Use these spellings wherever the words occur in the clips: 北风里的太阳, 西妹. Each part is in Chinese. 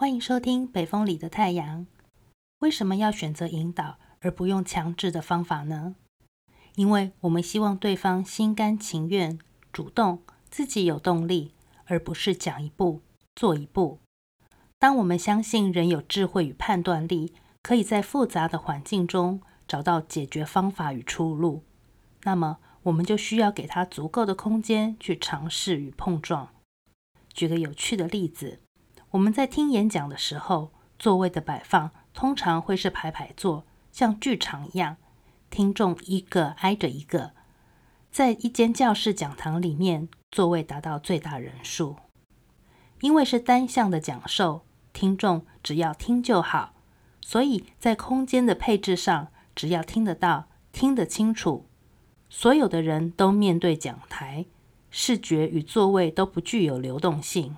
欢迎收听《北风里的太阳》。为什么要选择引导而不用强制的方法呢？因为我们希望对方心甘情愿、主动，自己有动力，而不是讲一步做一步。当我们相信人有智慧与判断力，可以在复杂的环境中找到解决方法与出路，那么我们就需要给他足够的空间去尝试与碰撞。举个有趣的例子，我们在听演讲的时候，座位的摆放通常会是排排坐，像剧场一样，听众一个挨着一个。在一间教室讲堂里面，座位达到最大人数。因为是单向的讲授，听众只要听就好，所以在空间的配置上，只要听得到，听得清楚。所有的人都面对讲台，视觉与座位都不具有流动性，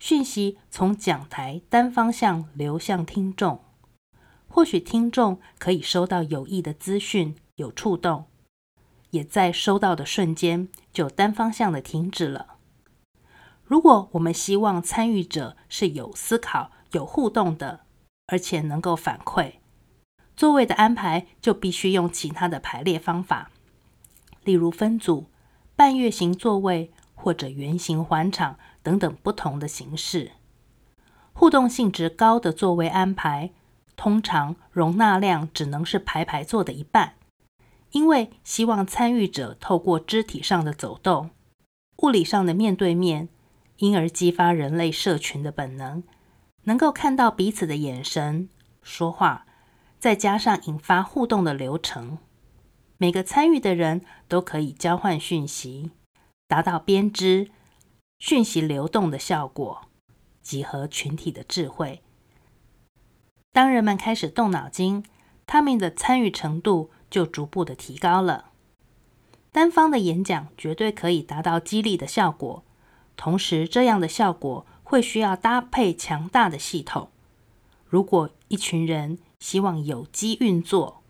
讯息从讲台单方向流向听众。或许听众可以收到有益的资讯，有触动，也在收到的瞬间就单方向的停止了。如果我们希望参与者是有思考、有互动的，而且能够反馈，座位的安排就必须用其他的排列方法，例如分组、半月形座位或者圆形环场等等不同的形式。互动性质高的座位安排，通常容纳量只能是排排坐的一半，因为希望参与者透过肢体上的走动、物理上的面对面，因而激发人类社群的本能，能够看到彼此的眼神、说话，再加上引发互动的流程。每个参与的人都可以交换讯息，达到编织、讯息流动的效果，集合群体的智慧。当人们开始动脑筋，他们的参与程度就逐步的提高了。单方的演讲绝对可以达到激励的效果，同时这样的效果会需要搭配强大的系统。如果一群人希望有机运作，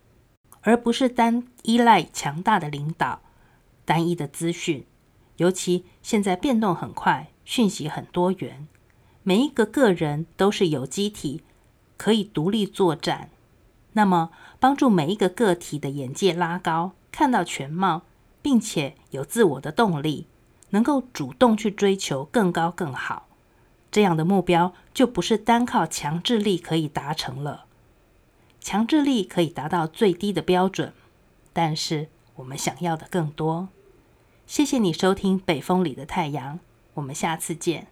而不是单依赖强大的领导、单一的资讯，尤其现在变动很快，讯息很多元，每一个个人都是有机体，可以独立作战，那么帮助每一个个体的眼界拉高，看到全貌，并且有自我的动力，能够主动去追求更高更好，这样的目标就不是单靠强制力可以达成了。强制力可以达到最低的标准，但是我们想要的更多。谢谢你收听《北风里的太阳》，我们下次见。